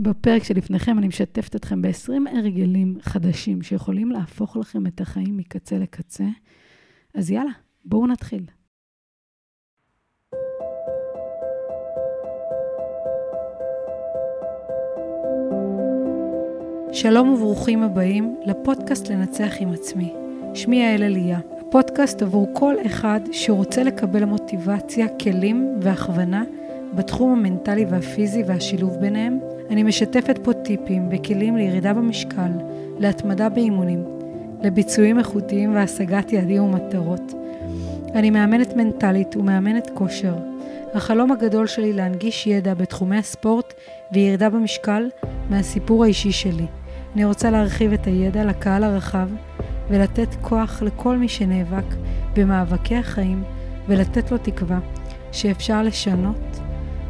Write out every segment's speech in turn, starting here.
בפרק שלפניכם אני משתפת אתכם ב-20 הרגלים חדשים שיכולים להפוך לכם את החיים מקצה לקצה. אז יאללה, בואו נתחיל. שלום וברוכים הבאים לפודקאסט לנצח עם עצמי. שמי יעל אליה. הפודקאסט עבור כל אחד שרוצה לקבל מוטיבציה, כלים והכוונה בתחום המנטלי והפיזי והשילוב ביניהם. אני משתפת פה טיפים וכלים לירידה במשקל, להתמדה באימונים, לביצועים איכותיים והשגת יעדים ומטרות. אני מאמנת מנטלית ומאמנת כושר. החלום הגדול שלי להנגיש ידע בתחומי הספורט וירידה במשקל מהסיפור האישי שלי. אני רוצה להרחיב את הידע לקהל הרחב ולתת כוח לכל מי שנאבק במאבקי החיים ולתת לו תקווה שאפשר לשנות,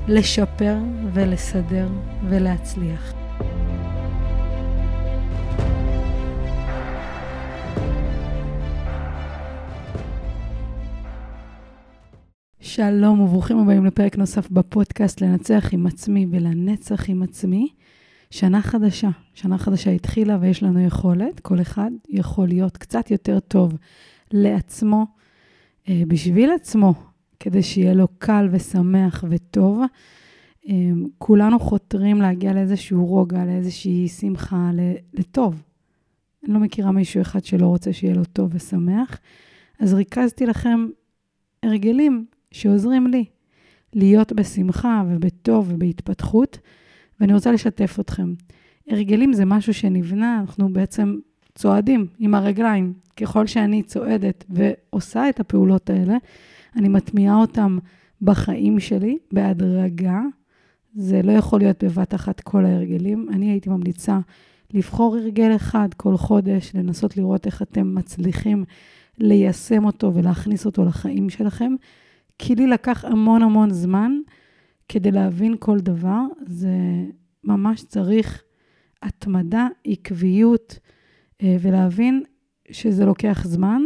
לשפר ולסדר ולהצליח. שלום וברוכים הבאים לפרק נוסף בפודקאסט לנצח עם עצמי ולנצח עם עצמי. שנה חדשה התחילה ויש לנו יכולת, כל אחד יכול להיות קצת יותר טוב לעצמו, בשביל עצמו, כדי שיהיה לו קל ושמח וטוב. כולנו חותרים להגיע לאיזשהו רוגע, לאיזושהי שמחה, לטוב. אני לא מכירה מישהו אחד שלא רוצה שיהיה לו טוב ושמח, אז ריכזתי לכם הרגלים שעוזרים לי להיות בשמחה ובטוב ובהתפתחות, ואני רוצה לשתף אתכם. הרגלים זה משהו שנבנה, אנחנו בעצם צועדים עם הרגליים. ככל שאני צועדת ועושה את הפעולות האלה, אני מטמיעה אותם בחיים שלי, בהדרגה. זה לא יכול להיות בבת אחת כל ההרגלים. אני הייתי ממליצה לבחור הרגל אחד כל חודש, לנסות לראות איך אתם מצליחים ליישם אותו ולהכניס אותו לחיים שלכם. כי לי לקח המון המון זמן כדי להבין כל דבר. זה ממש צריך התמדה, עקביות, ולהבין שזה לוקח זמן.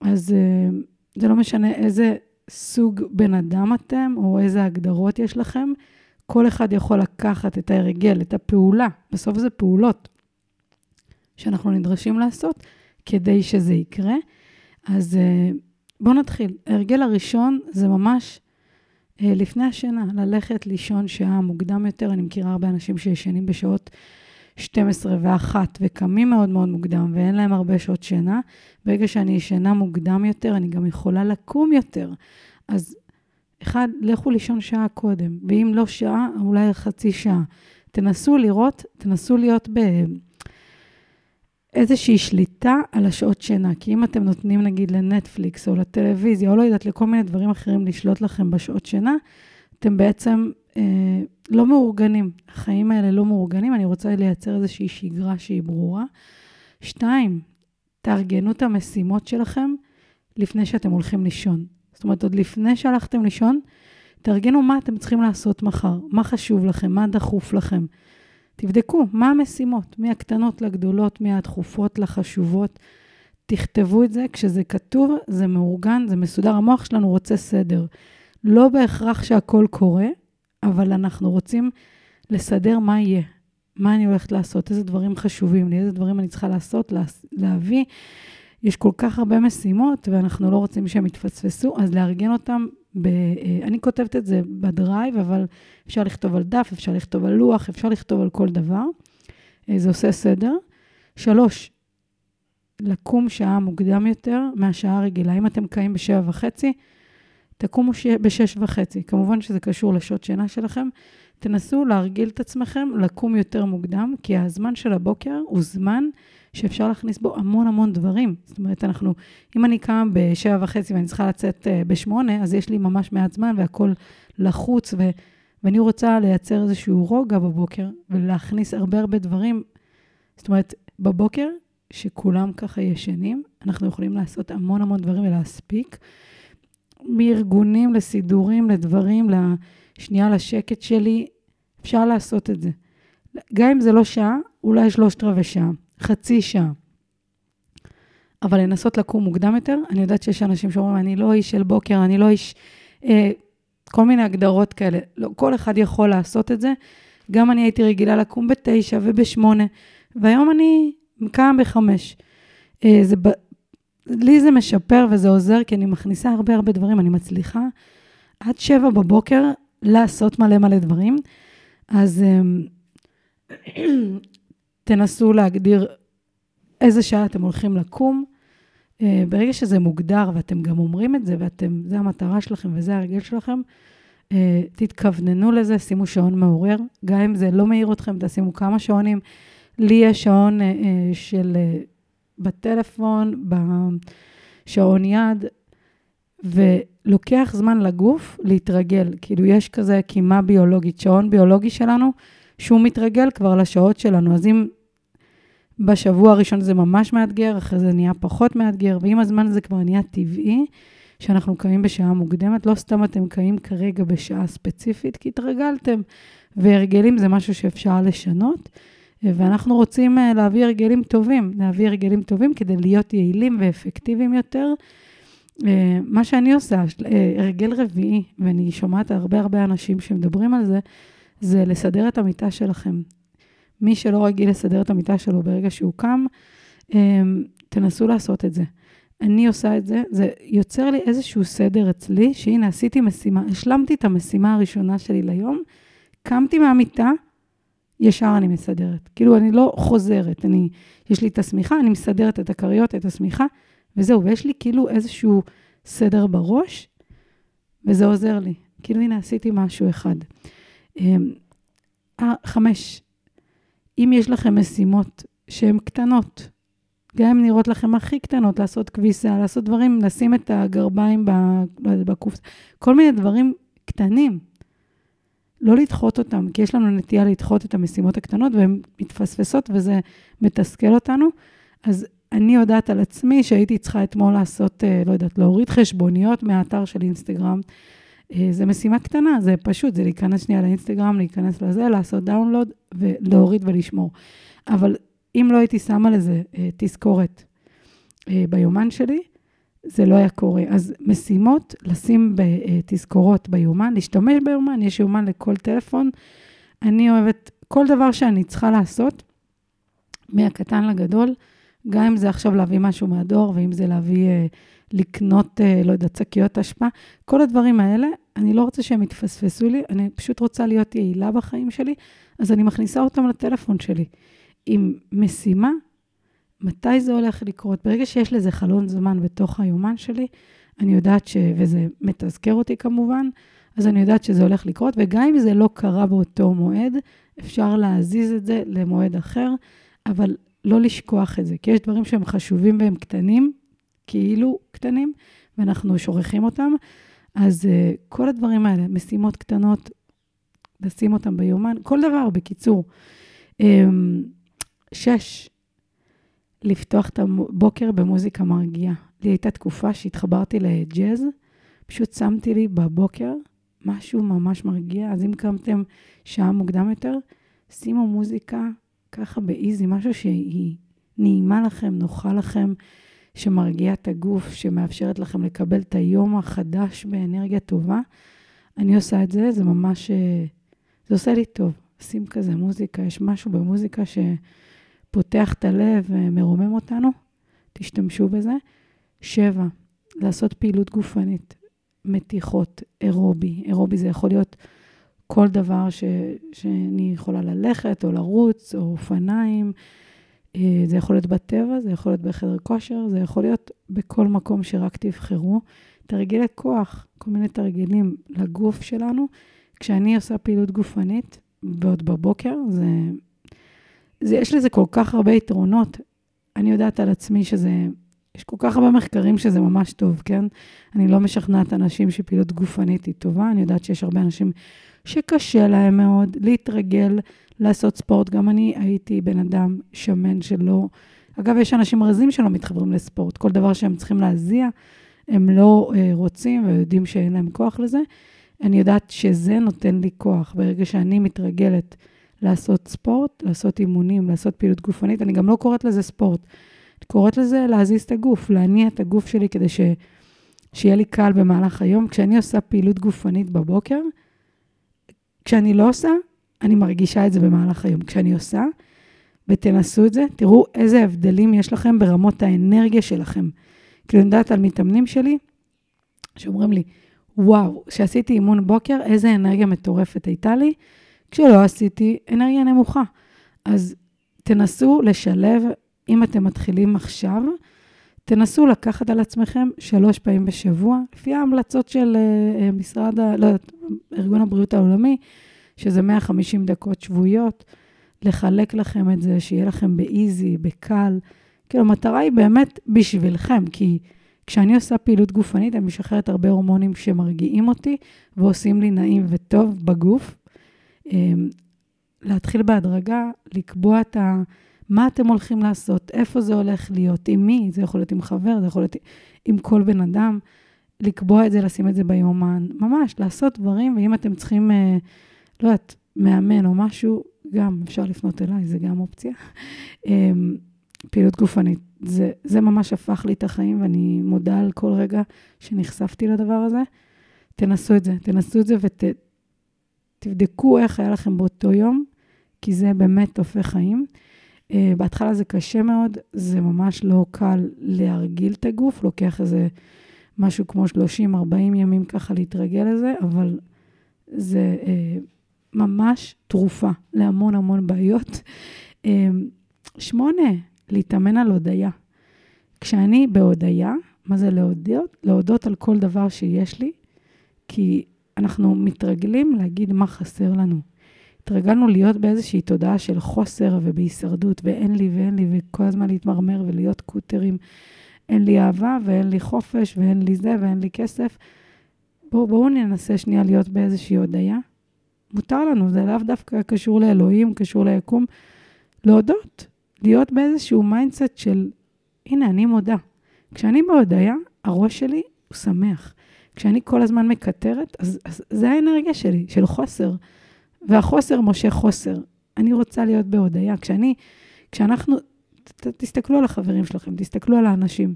אז זה לא משנה איזה סוג בן אדם אתם, או איזה הגדרות יש לכם. כל אחד יכול לקחת את הרגל, את הפעולה. בסוף זה פעולות שאנחנו נדרשים לעשות כדי שזה יקרה. אז בואו נתחיל. הרגל הראשון זה ממש לפני השינה, ללכת לישון שעה מוקדם יותר. אני מכירה הרבה אנשים שישנים בשעות 12 ו-1 וקמים מאוד מאוד מוקדם ואין להם הרבה שעות שינה. ברגע שאני ישנה מוקדם יותר, אני גם יכולה לקום יותר. אז אחד, לכו לישון שעה קודם, ואם לא שעה, אולי חצי שעה. תנסו להיות איזושהי שליטה על השעות שינה, כי אם אתם נותנים נגיד לנטפליקס או לטלוויזיה, או לא יודעת לכל מיני דברים אחרים לשלוט לכם בשעות שינה, אתם בעצם לא מאורגנים. החיים האלה לא מאורגנים, אני רוצה לייצר איזושהי שגרה שהיא ברורה. 2, תארגנו את המשימות שלכם לפני שאתם הולכים לישון. זאת אומרת, עוד לפני שהלכתם לישון, תארגנו מה אתם צריכים לעשות מחר, מה חשוב לכם, מה דחוף לכם. תבדקו מה המשימות, מהקטנות לגדולות, מהדחופות לחשובות. תכתבו את זה, כשזה כתוב, זה מאורגן, זה מסודר. המוח שלנו רוצה סדר. לא בהכרח שהכל קורה, אבל אנחנו רוצים לסדר מה יהיה, מה אני הולכת לעשות, איזה דברים חשובים לי, איזה דברים אני צריכה לעשות, להביא. יש כל כך הרבה משימות, ואנחנו לא רוצים שהם יתפספסו, אז לארגן אותם. אני כותבת את זה בדרייב, אבל אפשר לכתוב על דף, אפשר לכתוב על לוח, אפשר לכתוב על כל דבר. זה עושה סדר. 3, לקום שעה מוקדם יותר מהשעה הרגילה. אם אתם קיים ב7:30, תקומו ב6:30. כמובן שזה קשור לשעות שינה שלכם. תנסו להרגיל את עצמכם לקום יותר מוקדם, כי הזמן של הבוקר הוא זמן שאפשר להכניס בו המון המון דברים. זאת אומרת, אם אני קם ב7:30 ואני צריכה לצאת ב8, אז יש לי ממש מעט זמן והכל לחוץ, ואני רוצה לייצר איזשהו רוגע בבוקר, ולהכניס הרבה הרבה דברים. זאת אומרת, בבוקר, שכולם ככה ישנים, אנחנו יכולים לעשות המון המון דברים ולהספיק, מארגונים לסידורים, לדברים, לשנייה לשקט שלי, אפשר לעשות את זה. גם אם זה לא שעה, אולי 3/4 שעה. חצי שעה. אבל לנסות לקום מוקדם יותר, אני יודעת שיש אנשים שאומרים, אני לא איש של בוקר, אני לא איש, כל מיני הגדרות כאלה. לא, כל אחד יכול לעשות את זה. גם אני הייתי רגילה לקום 9 וב8, והיום אני קם 5. לי זה משפר וזה עוזר, כי אני מכניסה הרבה הרבה דברים, אני מצליחה עד 7 בבוקר לעשות מלא מלא דברים, אז תנסו להגדיר איזה שעה אתם הולכים לקום, ברגע שזה מוגדר ואתם גם אומרים את זה, ואתם, זה המטרה שלכם וזה הרגל שלכם, תתכווננו לזה, שימו שעון מעורר, גם אם זה לא מעיר אתכם, תשימו כמה שעונים, לי יש שעון של בטלפון, בשעון יד, ולוקח זמן לגוף להתרגל, כאילו יש כזה קימה ביולוגית, שעון ביולוגי שלנו, שהוא מתרגל כבר לשעות שלנו, אז אם בשבוע הראשון זה ממש מאתגר, אחרי זה נהיה פחות מאתגר, ועם הזמן זה כבר נהיה טבעי, שאנחנו קמים בשעה מוקדמת, לא סתם אתם קמים כרגע בשעה ספציפית, כי התרגלתם, והרגלים זה משהו שאפשר לשנות, ואנחנו רוצים להביא הרגלים טובים, כדי להיות יעילים ואפקטיביים יותר. מה שאני עושה, הרגל רביעי, ואני שומעת הרבה אנשים שמדברים על זה, זה לסדר את המיטה שלכם. מי שלא רגיל לסדר את המיטה שלו ברגע שהוא קם, תנסו לעשות את זה. אני עושה את זה, זה יוצר לי איזשהו סדר אצלי, שהנה עשיתי משימה, השלמתי את המשימה הראשונה שלי ליום, קמתי מהמיטה, ישר אני מסדרת. כאילו אני לא חוזרת, יש לי את הסמיכה, אני מסדרת את הקריות, את הסמיכה, וזהו, ויש לי כאילו איזשהו סדר בראש, וזה עוזר לי. כאילו הנה עשיתי משהו אחד. 5, אם יש לכם משימות שהן קטנות, גם אם נראות לכם הכי קטנות, לעשות כביסה, לעשות דברים, לשים את הגרביים בקופסה, כל מיני דברים קטנים, לא לדחות אותם, כי יש לנו נטייה לדחות את המשימות הקטנות, והן מתפספסות וזה מתסכל אותנו, אז אני יודעת על עצמי שהייתי צריכה אתמול לעשות, לא יודעת, להוריד חשבוניות מהאתר של אינסטגרם, זה משימה קטנה, זה פשוט, זה להיכנס שנייה לאינסטגרם, להיכנס לזה, לעשות דאונלוד ולהוריד ולשמור. אבל אם לא הייתי שמה לזה תזכורת ביומן שלי, זה לא היה קורה. אז משימות, לשים בתזכורות ביומן, להשתמש ביומן, יש יומן לכל טלפון. אני אוהבת כל דבר שאני צריכה לעשות, מהקטן לגדול, גם אם זה עכשיו להביא משהו מהדור, ואם זה להביא, לקנות, לא יודע, צקיות השפעה, כל הדברים האלה, אני לא רוצה שהם יתפספסו לי, אני פשוט רוצה להיות יעילה בחיים שלי, אז אני מכניסה אותם לטלפון שלי. עם משימה, מתי זה הולך לקרות? ברגע שיש לזה חלון זמן בתוך היומן שלי, אני יודעת וזה מתזכר אותי כמובן, אז אני יודעת שזה הולך לקרות, וגם אם זה לא קרה באותו מועד, אפשר להזיז את זה למועד אחר, אבל לא לשכוח את זה, כי יש דברים שהם חשובים והם קטנים, כאילו קטנים, ואנחנו שורכים אותם, אז כל הדברים האלה, משימות קטנות, לשים אותם ביומן, כל דבר בקיצור. 6, לפתוח את הבוקר במוזיקה מרגיעה. לי הייתה תקופה שהתחברתי לג'אז, פשוט שמתי לי בבוקר משהו ממש מרגיע, אז אם קמתם שעה מוקדם יותר, שימו מוזיקה ככה באיזי, משהו שהיא נעימה לכם, נוחה לכם, שמרגיעה את הגוף, שמאפשרת לכם לקבל את היום החדש באנרגיה טובה. אני עושה את זה, זה ממש, זה עושה לי טוב. שים כזה מוזיקה, יש משהו במוזיקה שפותח את הלב ומרומם אותנו, תשתמשו בזה. 7, לעשות פעילות גופנית, מתיחות, אירובי. אירובי זה יכול להיות כל דבר שאני יכולה ללכת או לרוץ או אופניים, זה יכול להיות בטבע, זה יכול להיות בחדר כושר, זה יכול להיות בכל מקום שרק תבחרו. תרגילי כוח, כל מיני תרגילים לגוף שלנו. כשאני עושה פעילות גופנית, בעוד בבוקר, יש לזה כל כך הרבה יתרונות. אני יודעת על עצמי יש כל כך הרבה מחקרים שזה ממש טוב, כן? אני לא משכנעת אנשים שפעילות גופנית היא טובה, אני יודעת שיש הרבה אנשים שקשה להם מאוד להתרגל, לעשות ספורט. גם אני הייתי בן אדם שמן שלא, אגב, יש אנשים רזים שלא מתחברים לספורט, כל דבר שהם צריכים להזיע, הם לא רוצים ויודעים שאין להם כוח לזה. אני יודעת שזה נותן לי כוח, ברגע שאני מתרגלת לעשות ספורט, לעשות אימונים, לעשות פעילות גופנית, אני גם לא קוראת לזה ספורט, קוראת לזה להזיז את הגוף, להניע את הגוף שלי כדי שיהיה לי קל במהלך היום. כשאני עושה פעילות גופנית בבוקר, כשאני לא עושה, אני מרגישה את זה במהלך היום, כשאני עושה, ותנסו את זה, תראו איזה הבדלים יש לכם ברמות האנרגיה שלכם. כאילו אני יודעת על מתאמנים שלי, שאומרים לי, וואו, שעשיתי אימון בוקר, איזה אנרגיה מטורפת הייתה לי, כשלא עשיתי אנרגיה נמוכה. אז תנסו לשלב, אם אתם מתחילים עכשיו, תנסו לקחת על עצמכם 3 פעמים בשבוע, לפי ההמלצות של ארגון הבריאות העולמי, שזה 150 דקות שבועיות, לחלק לכם את זה, שיהיה לכם באיזי, בקל. כאילו, המטרה היא באמת בשבילכם, כי כשאני עושה פעילות גופנית, אני משחררת הרבה הורמונים שמרגיעים אותי, ועושים לי נעים וטוב בגוף. להתחיל בהדרגה, לקבוע את מה אתם הולכים לעשות, איפה זה הולך להיות, עם מי, זה יכול להיות עם חבר, זה יכול להיות עם כל בן אדם, לקבוע את זה, לשים את זה ביומן, ממש, לעשות דברים, ואם אתם צריכים, לא יודעת, מאמן או משהו, גם אפשר לפנות אליי, זה גם אופציה. פעילות גופנית, זה ממש הפך לי את החיים, ואני מודה על כל רגע שנחשפתי לדבר הזה. תנסו את זה ותבדקו איך היה לכם באותו יום, כי זה באמת הופך חיים. בהתחלה זה קשה מאוד, זה ממש לא קל להרגיל את הגוף, לוקח איזה משהו כמו 30-40 ימים ככה להתרגל לזה, אבל זה ממש תרופה להמון המון בעיות. 8, להתאמן על הודיה. כשאני בהודיה, מה זה להודות? להודות על כל דבר שיש לי, כי אנחנו מתרגלים להגיד מה חסר לנו. התרגלנו להיות באיזושהי תודעה של חוסר ובהישרדות, ואין לי ואין לי, וכל הזמן להתמרמר ולהיות קוטרים. אין לי אהבה ואין לי חופש ואין לי זה ואין לי כסף. בואו ננסה שנייה להיות באיזושהי הודיה. מותר לנו, זה לאו דווקא קשור לאלוהים, קשור ליקום. להודות, להיות באיזשהו מיינדסט של, הנה, אני מודה. כשאני בהודיה, הראש שלי הוא שמח. כשאני כל הזמן מקטרת, אז זה האנרגיה שלי, של חוסר. והחוסר משה חוסר. אני רוצה להיות בהודיה. כשאנחנו, תסתכלו על החברים שלכם, תסתכלו על האנשים.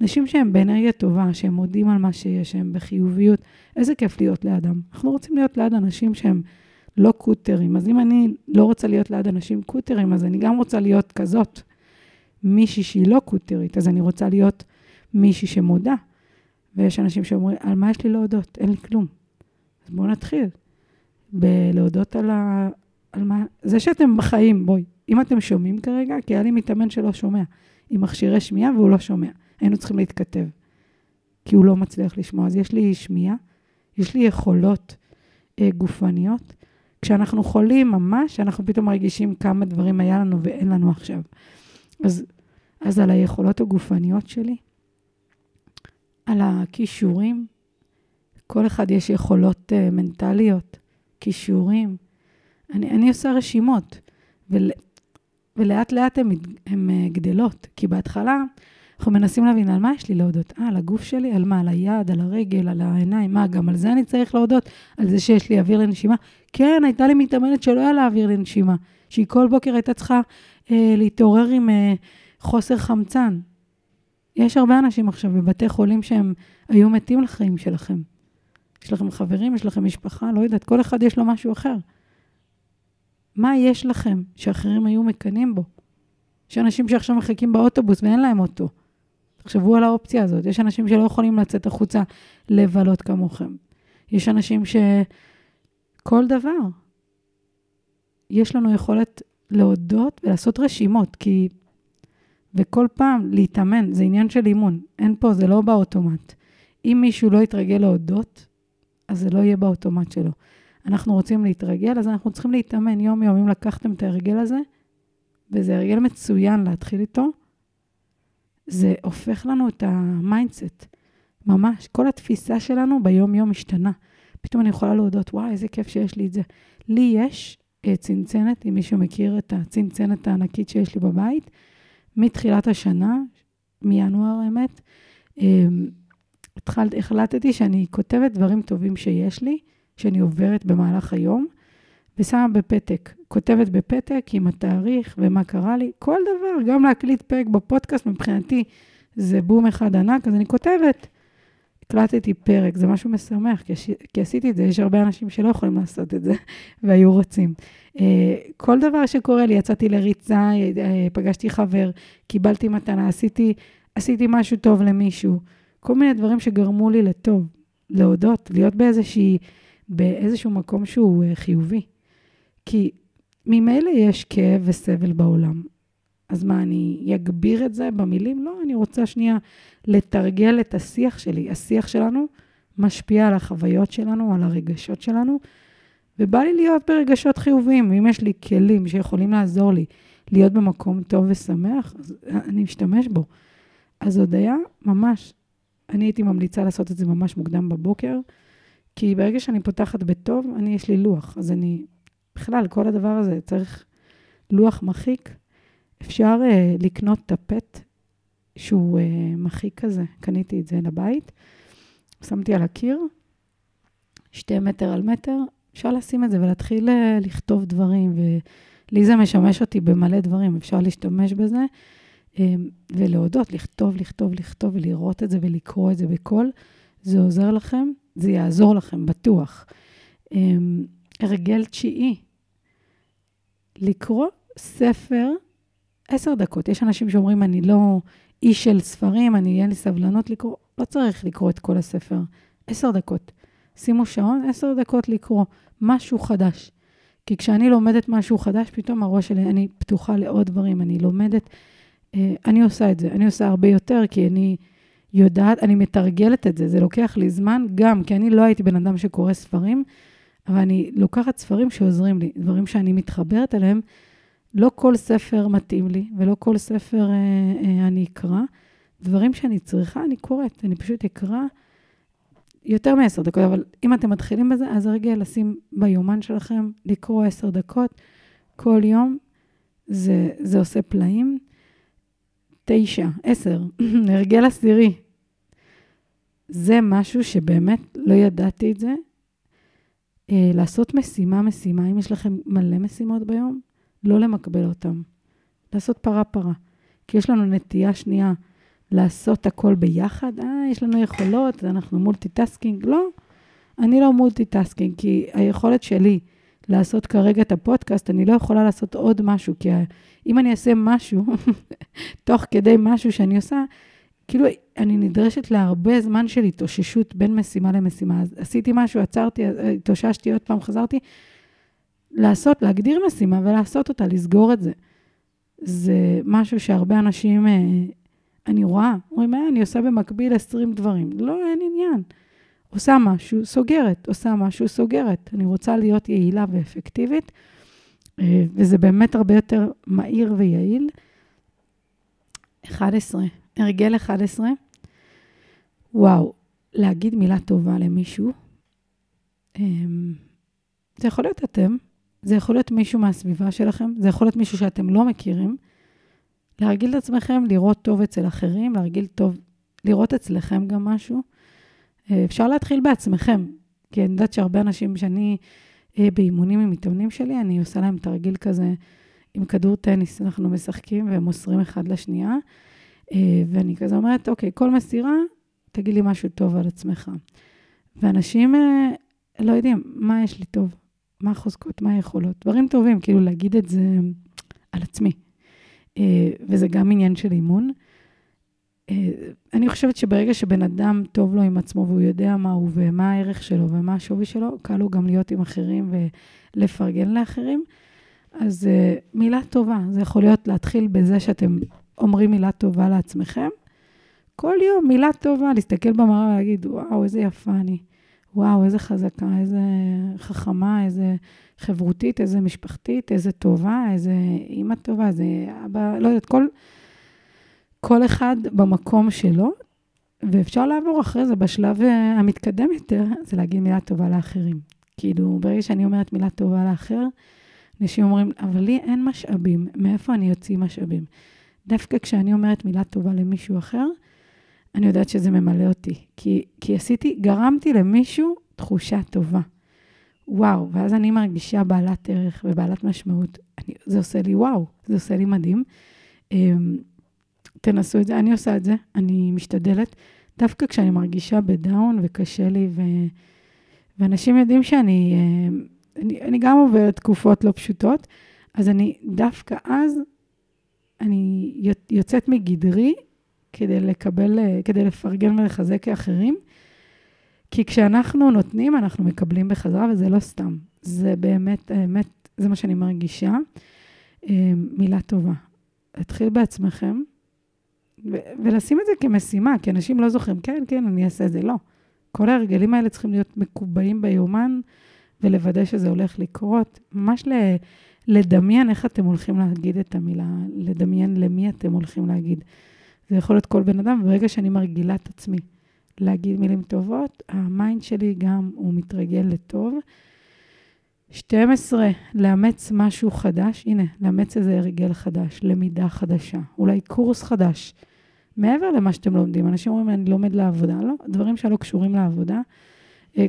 אנשים שהם באנרגיה טובה, שהם מודים על מה שיש, שהם בחיוביות. איזה כיף להיות לאדם. אנחנו רוצים להיות ליד אנשים שהם לא קוטרים. אז אם אני לא רוצה להיות ליד אנשים קוטרים, אז אני גם רוצה להיות כזאת. מישהי שהיא לא קוטרית, אז אני רוצה להיות מישהי שמודה. ויש אנשים שאומרים, על מה יש לי להודות? אין לי כלום. אז בואו נתחיל. בלהודות על מה... זה שאתם בחיים, בואי. אם אתם שומעים כרגע, כי היה לי מתאמן שלא שומע. עם מכשירי שמיעה והוא לא שומע. היינו צריכים להתכתב. כי הוא לא מצליח לשמוע. אז יש לי שמיעה, יש לי יכולות גופניות. כשאנחנו חולים ממש, אנחנו פתאום מרגישים כמה דברים היה לנו ואין לנו עכשיו. אז על היכולות הגופניות שלי, על הכישורים, כל אחד יש יכולות מנטליות, כישורים. אני עושה רשימות, ולאט לאט הן גדלות, כי בהתחלה אנחנו מנסים להבין על מה יש לי להודות, על הגוף שלי, על מה, על היד, על הרגל, על העיניים, מה, גם על זה אני צריך להודות, על זה שיש לי אוויר לנשימה. כן, הייתה לי מתאמנת שלא היה לה אוויר לנשימה, שהיא כל בוקר הייתה צריכה להתעורר עם חוסר חמצן. יש הרבה אנשים עכשיו בבתי חולים שהם היו מתים לחיים שלכם. יש לכם חברים, יש לכם משפחה, לא יודעת, כל אחד יש לו משהו אחר. מה יש לכם שאחרים היו מקנים בו? יש אנשים שעכשיו מחכים באוטובוס ואין להם אוטו. תחשבו על האופציה הזאת. יש אנשים שלא יכולים לצאת החוצה לבלות כמוכם. יש אנשים שכל דבר. יש לנו יכולת להודות ולעשות רשימות, כי... וכל פעם להתאמן, זה עניין של אימון. אין פה, זה לא באוטומט. אם מישהו לא יתרגל להודות, אז זה לא יהיה באוטומט שלו. אנחנו רוצים להתרגל, אז אנחנו צריכים להתאמן יום יום. אם לקחתם את ההרגל הזה, וזה הרגל מצוין להתחיל איתו, זה הופך לנו את המיינדסט. ממש, כל התפיסה שלנו ביום יום השתנה. פתאום אני יכולה להודות, וואי, איזה כיף שיש לי את זה. לי יש צנצנת, אם מישהו מכיר את הצנצנת הענקית שיש לי בבית, מתחילת השנה, מינואר האמת, החלטתי שאני כותבת דברים טובים שיש לי, שאני עוברת במהלך היום, ושמה בפתק, כותבת בפתק עם התאריך ומה קרה לי, כל דבר, גם להקליט פרק בפודקאסט מבחינתי, זה בום אחד ענק, אז אני כותבת, הקלטתי פרק, זה משהו משמח, כי עשיתי את זה, יש הרבה אנשים שלא יכולים לעשות את זה, והיו רוצים. כל דבר שקורה לי, יצאתי לריצה, פגשתי חבר, קיבלתי מתנה, עשיתי משהו טוב למישהו, כל מיני דברים שגרמו לי לטוב, להודות, להיות באיזשהו מקום שהוא חיובי. כי ממילא יש כאב וסבל בעולם. אז מה, אני אגביר את זה במילים? לא, אני רוצה שנייה לתרגל את השיח שלי. השיח שלנו משפיע על החוויות שלנו, על הרגשות שלנו, ובא לי להיות ברגשות חיוביים. אם יש לי כלים שיכולים לעזור לי להיות במקום טוב ושמח, אז אני משתמש בו. אז הודעה, ממש, אני הייתי ממליצה לעשות את זה ממש מוקדם בבוקר, כי ברגע שאני פותחת בטוב, יש לי לוח. אז אני, בכלל, כל הדבר הזה צריך לוח מחיק. אפשר לקנות טפט שהוא מחיק כזה. קניתי את זה לבית, שמתי על הקיר, 2 מטר על מטר, אפשר לשים את זה ולהתחיל לכתוב דברים, ולי זה משמש אותי במלא דברים, אפשר להשתמש בזה, ולהודות, לכתוב, ולראות את זה ולקרוא את זה בקול, זה עוזר לכם, זה יעזור לכם, בטוח. הרגל 9, לקרוא ספר 10 דקות. יש אנשים שאומרים, אני לא איש של ספרים, אין לי סבלנות לקרוא, לא צריך לקרוא את כל הספר. 10 דקות. שימו שעון, 10 דקות לקרוא משהו חדש. כי כשאני לומדת משהו חדש, פתאום הראש שלי, אני פתוחה לעוד דברים, אני לומדת, אני עושה את זה, אני עושה הרבה יותר, כי אני יודעת, אני מתרגלת את זה, זה לוקח לי זמן, גם כי אני לא הייתי בן אדם שקורא ספרים, אבל אני לוקחת ספרים שעוזרים לי, דברים שאני מתחברת אליהם. לא כל ספר מתאים לי, ולא כל ספר אני אקרא. דברים שאני צריכה, אני קוראת, אני פשוט אקרא יותר מ10 דקות, אבל אם אתם מתחילים בזה, אז הרגע לשים ביומן שלכם, לקרוא 10 דקות, כל יום, זה עושה פלאים. 9, 10, הרגל 10. זה משהו שבאמת לא ידעתי את זה. לעשות משימה, אם יש לכם מלא משימות ביום, לא למקבל אותם. לעשות פרה-פרה. כי יש לנו נטייה שנייה לעשות הכל ביחד. יש לנו יכולות, אנחנו מולטיטסקינג. לא, אני לא מולטיטסקינג, כי היכולת שלי לעשות כרגע את הפודקאסט, אני לא יכולה לעשות עוד משהו, כי אם אני אעשה משהו, תוך כדי משהו שאני עושה, כאילו אני נדרשת להרבה זמן של התאוששות בין משימה למשימה. אז עשיתי משהו, עצרתי, התאוששתי, עוד פעם חזרתי, להגדיר משימה ולעשות אותה, לסגור את זה. זה משהו שהרבה אנשים, אני רואה, אומרים, אני עושה במקביל 20 דברים. לא, אין עניין. עושה משהו, סוגרת. אני רוצה להיות יעילה ואפקטיבית, וזה באמת הרבה יותר מהיר ויעיל. 11. הרגל 11. וואו, להגיד מילה טובה למישהו. זה יכול להיות אתם, זה יכול להיות מישהו מהסביבה שלכם, זה יכול להיות מישהו שאתם לא מכירים. להרגיל את עצמכם, לראות טוב אצל אחרים, להרגיל טוב, לראות אצלכם גם משהו. אפשר להתחיל בעצמכם, כי אני יודעת שהרבה אנשים שאני באימונים עם מתאמנים שלי, אני עושה להם תרגיל כזה עם כדור טניס, אנחנו משחקים ומוסרים אחד לשנייה, ואני כזה אומרת, אוקיי, כל מסירה, תגיד לי משהו טוב על עצמך. ואנשים לא יודעים מה יש לי טוב, מה החוזקות, מה היכולות, דברים טובים, כאילו להגיד את זה על עצמי. וזה גם עניין של אימון. אני חושבת שברגע שבן אדם טוב לו עם עצמו, והוא יודע מה הוא ומה הערך שלו ומה השווי שלו, קל לו גם להיות עם אחרים ולפרגן לאחרים. אז מילה טובה, זה יכול להיות להתחיל בזה שאתם אומרים מילה טובה לעצמכם. כל יום מילה טובה, להסתכל במראה ולהגיד, וואו, איזה יפה אני. וואו, איזה חזקה, איזה חכמה, איזה חברותית, איזה משפחתית, איזה טובה, איזה אמא טובה, איזה אבא, לא יודעת, כל אחד במקום שלו, ואפשר לעבור אחרי זה בשלב המתקדם יותר, זה להגיד מילה טובה לאחרים. כאילו, ברגע שאני אומרת מילה טובה לאחר, אנשים אומרים, אבל לי אין משאבים, מאיפה אני יוציא משאבים? דווקא כשאני אומרת מילה טובה למישהו אחר, אני יודעת שזה ממלא אותי, כי גרמתי למישהו תחושה טובה. וואו, ואז אני מרגישה בעלת ערך ובעלת משמעות. זה עושה לי וואו, זה עושה לי מדהים. תנסו את זה, אני עושה את זה, אני משתדלת דווקא כשאני מרגישה בדאון וקשה לי, ואנשים יודעים שאני, אני גם עוברת תקופות לא פשוטות, אז אני דווקא אז, אני יוצאת מגדרי, כדי לפרגן ולחזק אחרים, כי כשאנחנו נותנים, אנחנו מקבלים בחזרה, וזה לא סתם. זה באמת, האמת, זה מה שאני מרגישה. מילה טובה. להתחיל בעצמכם, ולשים את זה כמשימה, כי אנשים לא זוכרים, כן, כן, אני אעשה את זה, לא. כל ההרגלים האלה צריכים להיות מקובעים ביומן, ולוודא שזה הולך לקרות. ממש לדמיין איך אתם הולכים להגיד את המילה, לדמיין למי אתם הולכים להגיד. זה יכול להיות כל בן אדם, וברגע שאני מרגילה את עצמי, להגיד מילים טובות, המיינד שלי גם הוא מתרגל לטוב. 12, לאמץ משהו חדש, הנה, לאמץ איזה הרגל חדש, למידה חדשה, אולי קורס חדש, מעבר למה שאתם לומדים, אנשים אומרים, אני לומד לעבודה, לא, דברים שלא קשורים לעבודה,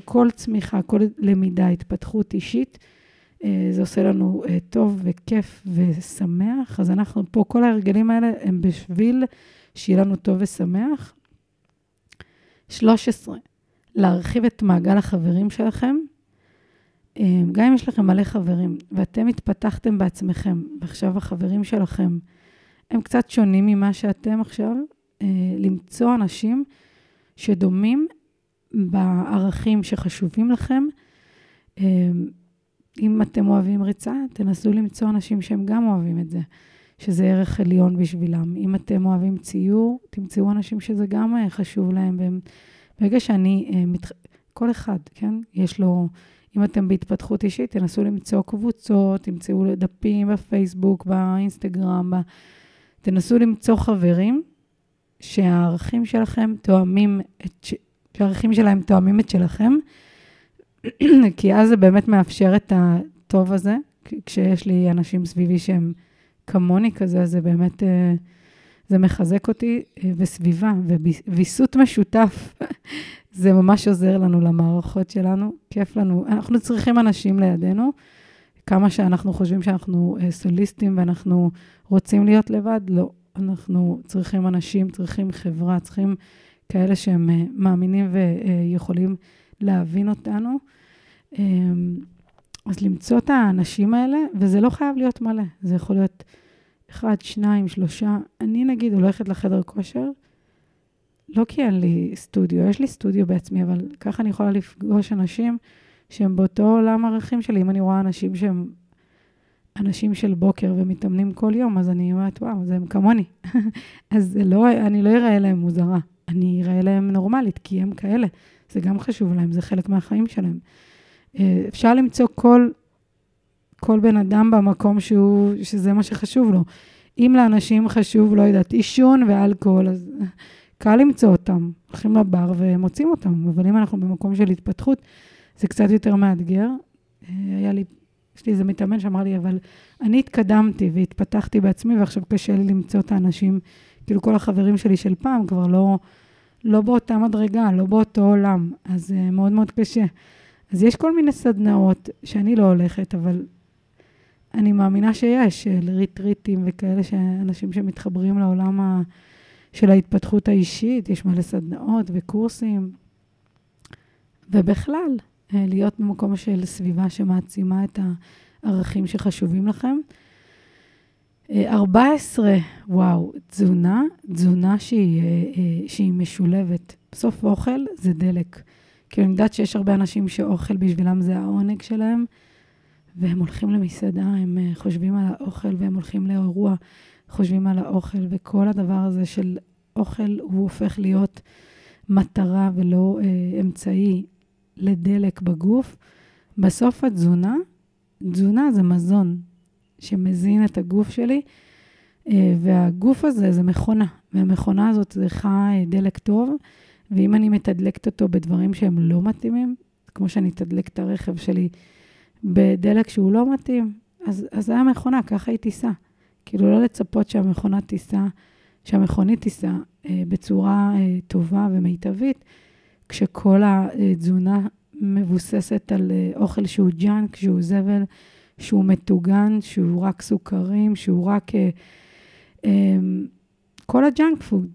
כל צמיחה, כל למידה, התפתחות אישית, זה עושה לנו טוב וכיף ושמח, אז אנחנו פה, כל ההרגלים האלה הם בשביל שיהיה לנו טוב ושמח. 13, להרחיב את מעגל החברים שלכם, גם אם יש לכם מלא חברים, ואתם התפתחתם בעצמכם, ועכשיו החברים שלכם, הם קצת שונים ממה שאתם עכשיו, למצוא אנשים שדומים בערכים שחשובים לכם. אם אתם אוהבים ריצה, תנסו למצוא אנשים שהם גם אוהבים את זה, שזה ערך עליון בשבילם. אם אתם אוהבים ציור, תמצאו אנשים שזה גם חשוב להם. ברגע שאני, כל אחד, כן? יש לו... אם אתם בהתפתחות אישית, תנסו למצוא קבוצות, תמצאו דפים בפייסבוק, באינסטגרם, תנסו למצוא חברים שהערכים שלכם תואמים את, שהערכים שלהם תואמים את שלכם, כי אז זה באמת מאפשר את הטוב הזה, כשיש לי אנשים סביבי שהם כמוני כזה, זה באמת, זה מחזק אותי בסביבה, וויסות משותף, זה ממש עוזר לנו למערכות שלנו, כיף לנו, אנחנו צריכים אנשים לידינו, כמה שאנחנו חושבים שאנחנו סוליסטים ואנחנו רוצים להיות לבד, לא, אנחנו צריכים אנשים, צריכים חברה, צריכים כאלה שהם מאמינים ויכולים להבין אותנו, אז למצוא את האנשים האלה, וזה לא חייב להיות מלא, זה יכול להיות 1, 2, 3, אני נגיד הולכת לחדר כושר, לא כי אין לי סטודיו, יש לי סטודיו בעצמי, אבל ככה אני יכולה לפגוש אנשים שהם באותו עולם ערכים שלי. אם אני רואה אנשים שהם אנשים של בוקר ומתאמנים כל יום, אז אני אומרת, וואו, זה הם כמוני. אז לא, אני לא אראה להם מוזרה, אני אראה להם נורמלית, כי הם כאלה. זה גם חשוב להם, זה חלק מהחיים שלהם. אפשר למצוא כל בן אדם במקום שזה מה שחשוב לו. אם לאנשים חשוב, לא יודעת, עישון ואלכוהול, אז... קל למצוא אותם, הולכים לבר ומוצאים אותם, אבל אם אנחנו במקום של התפתחות, זה קצת יותר מאתגר. יש לי איזה מתאמן שאמר לי, אבל אני התקדמתי והתפתחתי בעצמי, ועכשיו קשה לי למצוא את האנשים, כאילו כל החברים שלי של פעם, כבר לא באותה מדרגה, לא באותו עולם, אז זה מאוד מאוד קשה. אז יש כל מיני סדנאות שאני לא הולכת, אבל אני מאמינה שיש, ריטריטים וכאלה שאנשים שמתחברים לעולם של ההתפתחות האישית, יש מלא סדנאות וקורסים, ובכלל, להיות במקום של סביבה שמעצימה את הערכים שחשובים לכם. 14, וואו, תזונה שהיא משולבת. בסוף אוכל זה דלק. כי אני יודעת שיש הרבה אנשים שאוכל בשבילם זה העונג שלהם, והם הולכים למסעדה, הם חושבים על האוכל, והם הולכים לאירוע, חושבים על האוכל, וכל הדבר הזה של אוכל הוא הופך להיות מטרה ולא אמצעי לדלק בגוף. בסוף התזונה, תזונה זה מזון שמזין את הגוף שלי, והגוף הזה זה מכונה, והמכונה הזאת צריכה דלק טוב, ואם אני מתדלקת אותו בדברים שהם לא מתאימים, כמו שאני מתדלקת את הרכב שלי בדלק שהוא לא מתאים, אז זה המכונה, ככה היא תיסע. כאילו לא לצפות שהמכונית תיסע בצורה טובה ומיטבית, כשכל התזונה מבוססת על אוכל שהוא ג'אנק, שהוא זבל, שהוא מטוגן, שהוא רק סוכרים, שהוא רק כל הג'אנק פוד.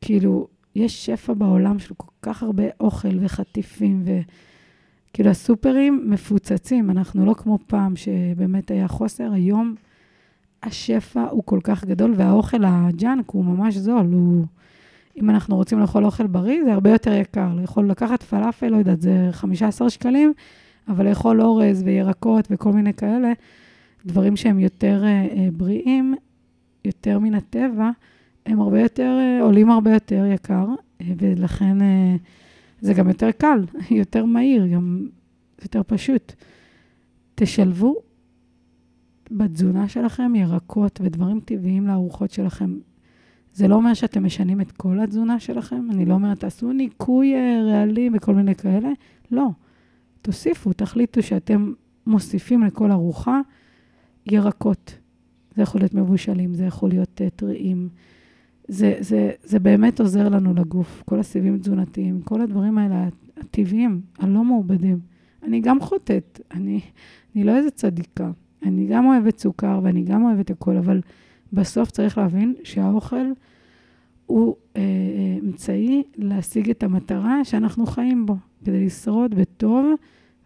כאילו יש שפע בעולם של כל כך הרבה אוכל וחטיפים, וכאילו הסופרים מפוצצים, אנחנו לא כמו פעם שבאמת היה חוסר, היום השפע הוא כל כך גדול, והאוכל הג'אנק הוא ממש זול, הוא... אם אנחנו רוצים לאכול אוכל בריא, זה הרבה יותר יקר, לאכול לקחת פלאפל, לא יודעת, זה 15 שקלים, אבל לאכול אורז וירקות וכל מיני כאלה, דברים שהם יותר בריאים, יותר מן הטבע, הם הרבה יותר, עולים הרבה יותר יקר, ולכן זה גם יותר קל, יותר מהיר, גם יותר פשוט. תשלבו בתזונה שלכם ירקות ודברים טבעיים לארוחות שלכם. זה לא אומר שאתם משנים את כל התזונה שלכם, אני לא אומרת, תעשו ניקוי ריאלי וכל מיני כאלה, לא. תוסיפו, תחליטו שאתם מוסיפים לכל ארוחה ירקות. זה יכול להיות מבושלים, זה יכול להיות טריים. זה באמת עוזר לנו לגוף, כל הסיבים תזונתיים, כל הדברים האלה הטבעיים, הלא מעובדים. אני גם חוטאת, אני לא איזה צדיקה, אני גם אוהבת סוכר ואני גם אוהבת הכל, אבל בסוף צריך להבין שהאוכל הוא אמצעי להשיג את המטרה שאנחנו חיים בו, כדי לשרוד בטוב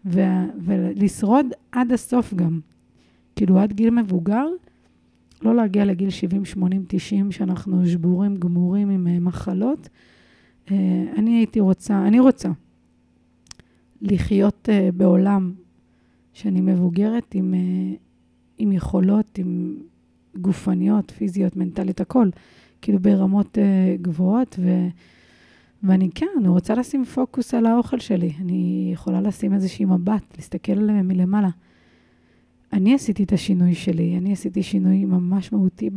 ולשרוד עד הסוף גם. כאילו עד גיל מבוגר, לא להגיע לגיל 70, 80, 90, שאנחנו שבורים, גמורים עם מחלות. אני רוצה לחיות בעולם שאני מבוגרת עם יכולות, עם גופניות, פיזיות, מנטלית, הכל. כאילו ברמות גבוהות, ואני כן, אני רוצה לשים פוקוס על האוכל שלי. אני יכולה לשים איזושהי מבט, להסתכל עליהם מלמעלה. אני עשיתי את השינוי שלי, אני עשיתי שינוי ממש מהותי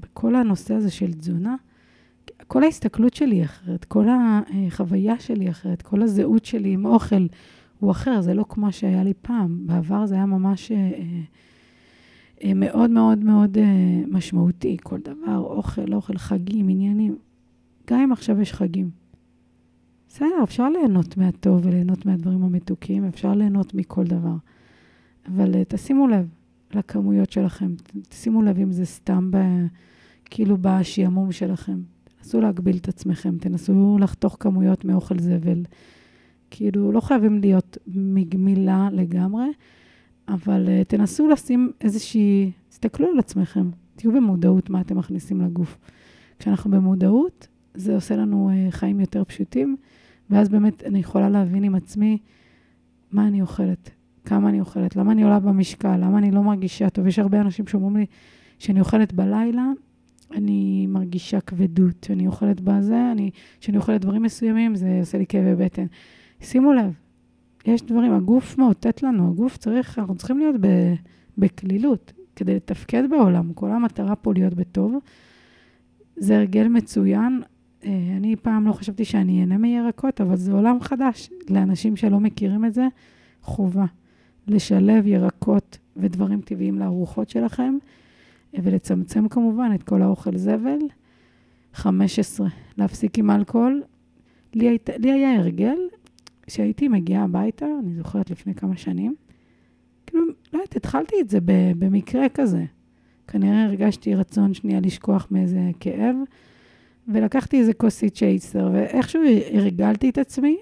בכל הנושא הזה של תזונה. כל ההסתכלות שלי אחרת, כל החוויה שלי אחרת, כל הזהות שלי עם אוכל הוא אחר, זה לא כמו שהיה לי פעם. בעבר זה היה ממש מאוד מאוד מאוד משמעותי, כל דבר, אוכל, אוכל, חגים, עניינים. גם אם עכשיו יש חגים. בסדר, אפשר ליהנות מהטוב וליהנות מהדברים המתוקים, אפשר ליהנות מכל דבר. אבל תשימו לב לכמויות שלכם, תשימו לב אם זה סתם כאילו בשיעמום שלכם. תנסו להגביל את עצמכם, תנסו לחתוך כמויות מאוכל זבל. כאילו לא חייבים להיות מגמילה לגמרי, אבל תנסו לשים איזושהי, תסתכלו על עצמכם, תהיו במודעות מה אתם מכניסים לגוף. כשאנחנו במודעות, זה עושה לנו חיים יותר פשוטים, ואז באמת אני יכולה להבין עם עצמי מה אני אוכלת. כמה אני אוכלת, למה אני עולה במשקל, למה אני לא מרגישה טוב. יש הרבה אנשים שאומרים לי שאני אוכלת בלילה, אני מרגישה כבדות, שאני אוכלת בזה, שאני אוכלת דברים מסוימים, זה עושה לי כאבי בטן. שימו לב, יש דברים, הגוף מאותת לנו, אנחנו צריכים להיות בכלילות, כדי לתפקד בעולם, כל המטרה פה להיות בטוב, זה הרגל מצוין, אני פעם לא חשבתי שאני אהנה מירקות, אבל זה עולם חדש, לאנשים שלא מכירים את זה, חובה. לשלב ירקות ודברים טבעיים לארוחות שלכם, ולצמצם כמובן את כל האוכל זבל. 15, להפסיק עם אלכוהול. לי היה הרגל, שהייתי מגיעה הביתה, אני זוכרת לפני כמה שנים, כאילו, לא יודעת, התחלתי את זה במקרה כזה. כנראה הרגשתי רצון שנייה לשכוח מאיזה כאב, ולקחתי איזה כוסית שייצר, ואיכשהו הרגלתי את עצמי,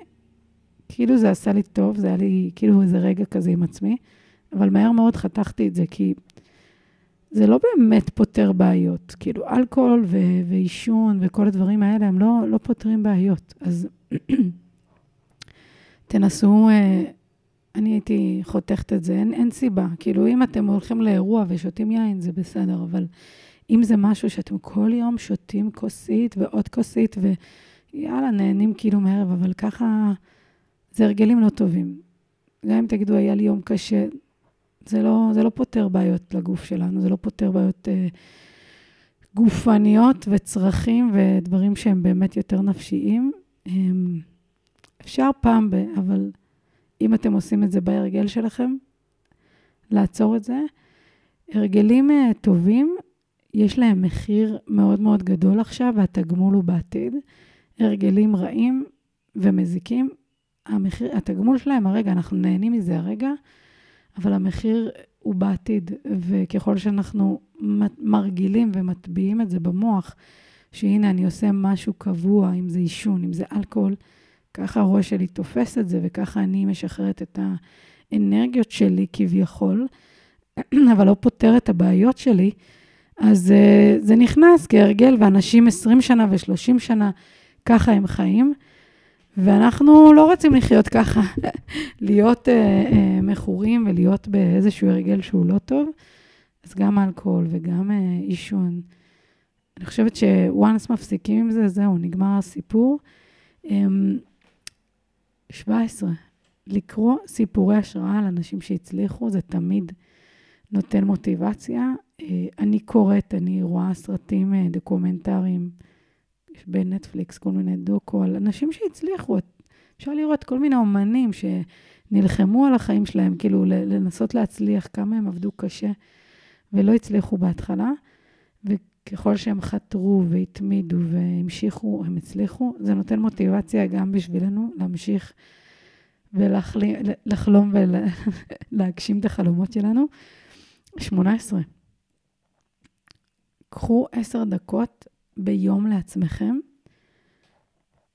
כאילו זה עשה לי טוב, זה היה לי כאילו איזה רגע כזה עם עצמי, אבל מהר מאוד חתכתי את זה, כי זה לא באמת פותר בעיות, כאילו אלכוהול ואישון וכל הדברים האלה, הם לא פותרים בעיות, אז תנסו, אני הייתי חותכת את זה, אין סיבה, כאילו אם אתם הולכים לאירוע ושותים יין, זה בסדר, אבל אם זה משהו שאתם כל יום שותים כוסית ועוד כוסית, ויאללה נהנים כאילו מערב, אבל ככה, זה הרגלים לא טובים. גם אם תגידו, היה לי יום קשה, זה לא פותר בעיות לגוף שלנו, זה לא פותר בעיות גופניות וצרכים ודברים שהם באמת יותר נפשיים. אפשר פעם, אבל אם אתם עושים את זה בהרגל שלכם, לעצור את זה. הרגלים טובים, יש להם מחיר מאוד מאוד גדול עכשיו, והתגמול הוא בעתיד. הרגלים רעים ומזיקים, התגמול שלהם הרגע, אנחנו נהנים מזה הרגע, אבל המחיר הוא בעתיד, וככל שאנחנו מרגילים ומטביעים את זה במוח, שהנה אני עושה משהו קבוע, אם זה אישון, אם זה אלכוהול, ככה הראש שלי תופס את זה, וככה אני משחררת את האנרגיות שלי כביכול, אבל לא פותר את הבעיות שלי, אז זה נכנס כהרגל, ואנשים 20 שנה ו-30 שנה, ככה הם חיים, ואנחנו לא רוצים לחיות ככה, להיות מכורים ולהיות באיזשהו הרגל שהוא לא טוב, אז גם אלכוהול וגם אישון. אני חושבת שוואנס מפסיקים עם זה, זהו, נגמר הסיפור. 17, לקרוא סיפורי השראה על אנשים שהצליחו, זה תמיד נותן מוטיבציה. אני קוראת, אני רואה סרטים דוקומנטריים, בנטפליקס, כל מיני דוקו, על אנשים שהצליחו, אפשר לראות כל מיני אומנים שנלחמו על החיים שלהם, כאילו לנסות להצליח, כמה הם עבדו קשה, ולא הצליחו בהתחלה, וככל שהם חתרו והתמידו והמשיכו, הם הצליחו, זה נותן מוטיבציה גם בשבילנו להמשיך ולחלום ולהגשים את החלומות שלנו. 18. קחו 10 דקות, ביום לעצמכם,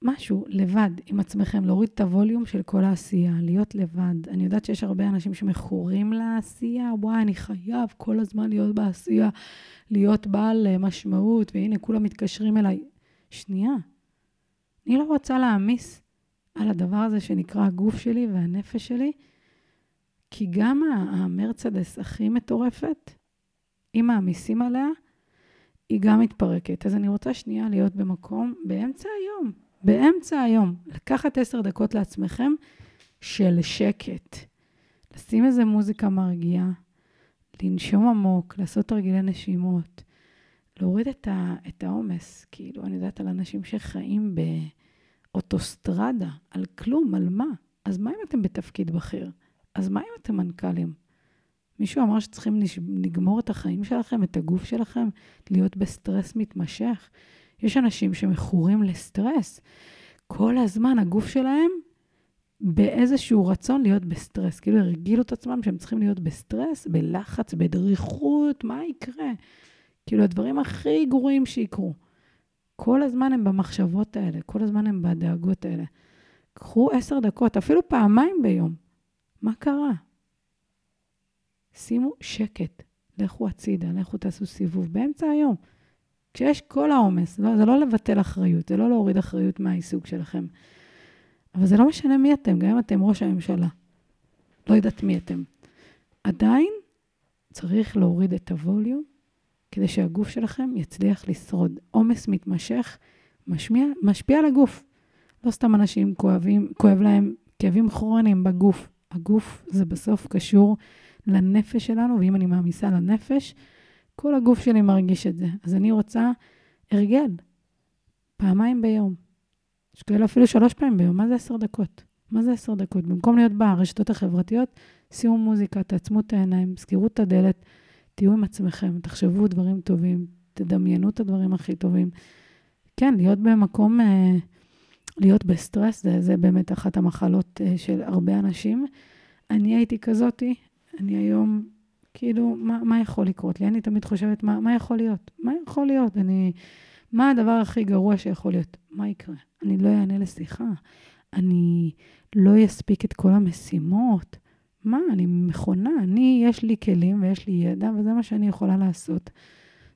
משהו לבד עם עצמכם, להוריד את הווליום של כל העשייה, להיות לבד. אני יודעת שיש הרבה אנשים שמכורים לעשייה, וואי, אני חייב כל הזמן להיות בעשייה, להיות בעל משמעות, והנה כולם מתקשרים אליי. שנייה, אני לא רוצה להעמיס על הדבר הזה שנקרא הגוף שלי והנפש שלי, כי גם המרצדס הכי מטורפת, אם מעמיסים עליה, היא גם מתפרקת. אז אני רוצה שנייה להיות במקום, באמצע היום, לקחת 10 דקות לעצמכם, של שקט. לשים איזה מוזיקה מרגיעה, לנשום עמוק, לעשות תרגילי נשימות, להוריד את העומס, כאילו אני יודעת על אנשים שחיים באוטוסטרדה, על כלום, על מה? אז מה אם אתם בתפקיד בכיר? אז מה אם אתם מנכ"לים? מישהו אמר שצריכים לגמור את החיים שלכם, את הגוף שלכם, להיות בסטרס מתמשך. יש אנשים שמכורים לסטרס. כל הזמן הגוף שלהם באיזשהו רצון להיות בסטרס. כאילו הרגילו את עצמם שהם צריכים להיות בסטרס, בלחץ, בדריכות, מה יקרה? כאילו הדברים הכי גרועים שיקרו. כל הזמן הם במחשבות האלה, כל הזמן הם בדאגות האלה. קחו 10 דקות, אפילו פעמיים ביום. מה קרה? שימו שקט, לכו הצידה, לכו תעשו סיבוב באמצע היום. כשיש כל העומס, זה לא לבטל אחריות, זה לא להוריד אחריות מהעיסוק שלכם. אבל זה לא משנה מי אתם, גם אם אתם ראש הממשלה. לא יודעת מי אתם. עדיין צריך להוריד את הווליום, כדי שהגוף שלכם יצליח לשרוד. עומס מתמשך, משפיע על הגוף. לא סתם אנשים כואב להם כאבים כרוניים בגוף. הגוף זה בסוף קשור לנפש שלנו, ואם אני מעמיסה לנפש, כל הגוף שלי מרגיש את זה. אז אני רוצה הרגל, פעמיים ביום. יש כאלה אפילו 3 פעמים ביום. מה זה 10 דקות? במקום להיות ברשתות החברתיות, שימו מוזיקה, תעצמו את העיניים, סגרו את הדלת, תהיו עם עצמכם, תחשבו דברים טובים, תדמיינו את הדברים הכי טובים. כן, להיות במקום, להיות בסטרס, זה באמת אחת המחלות של הרבה אנשים. אני הייתי כזאתי, אני היום, כאילו, מה יכול לקרות לי? אני תמיד חושבת, מה יכול להיות? מה הדבר הכי גרוע שיכול להיות? מה יקרה? אני לא אענה לשיחה. אני לא יספיק את כל המשימות. מה? אני מכונה. יש לי כלים ויש לי ידע, וזה מה שאני יכולה לעשות.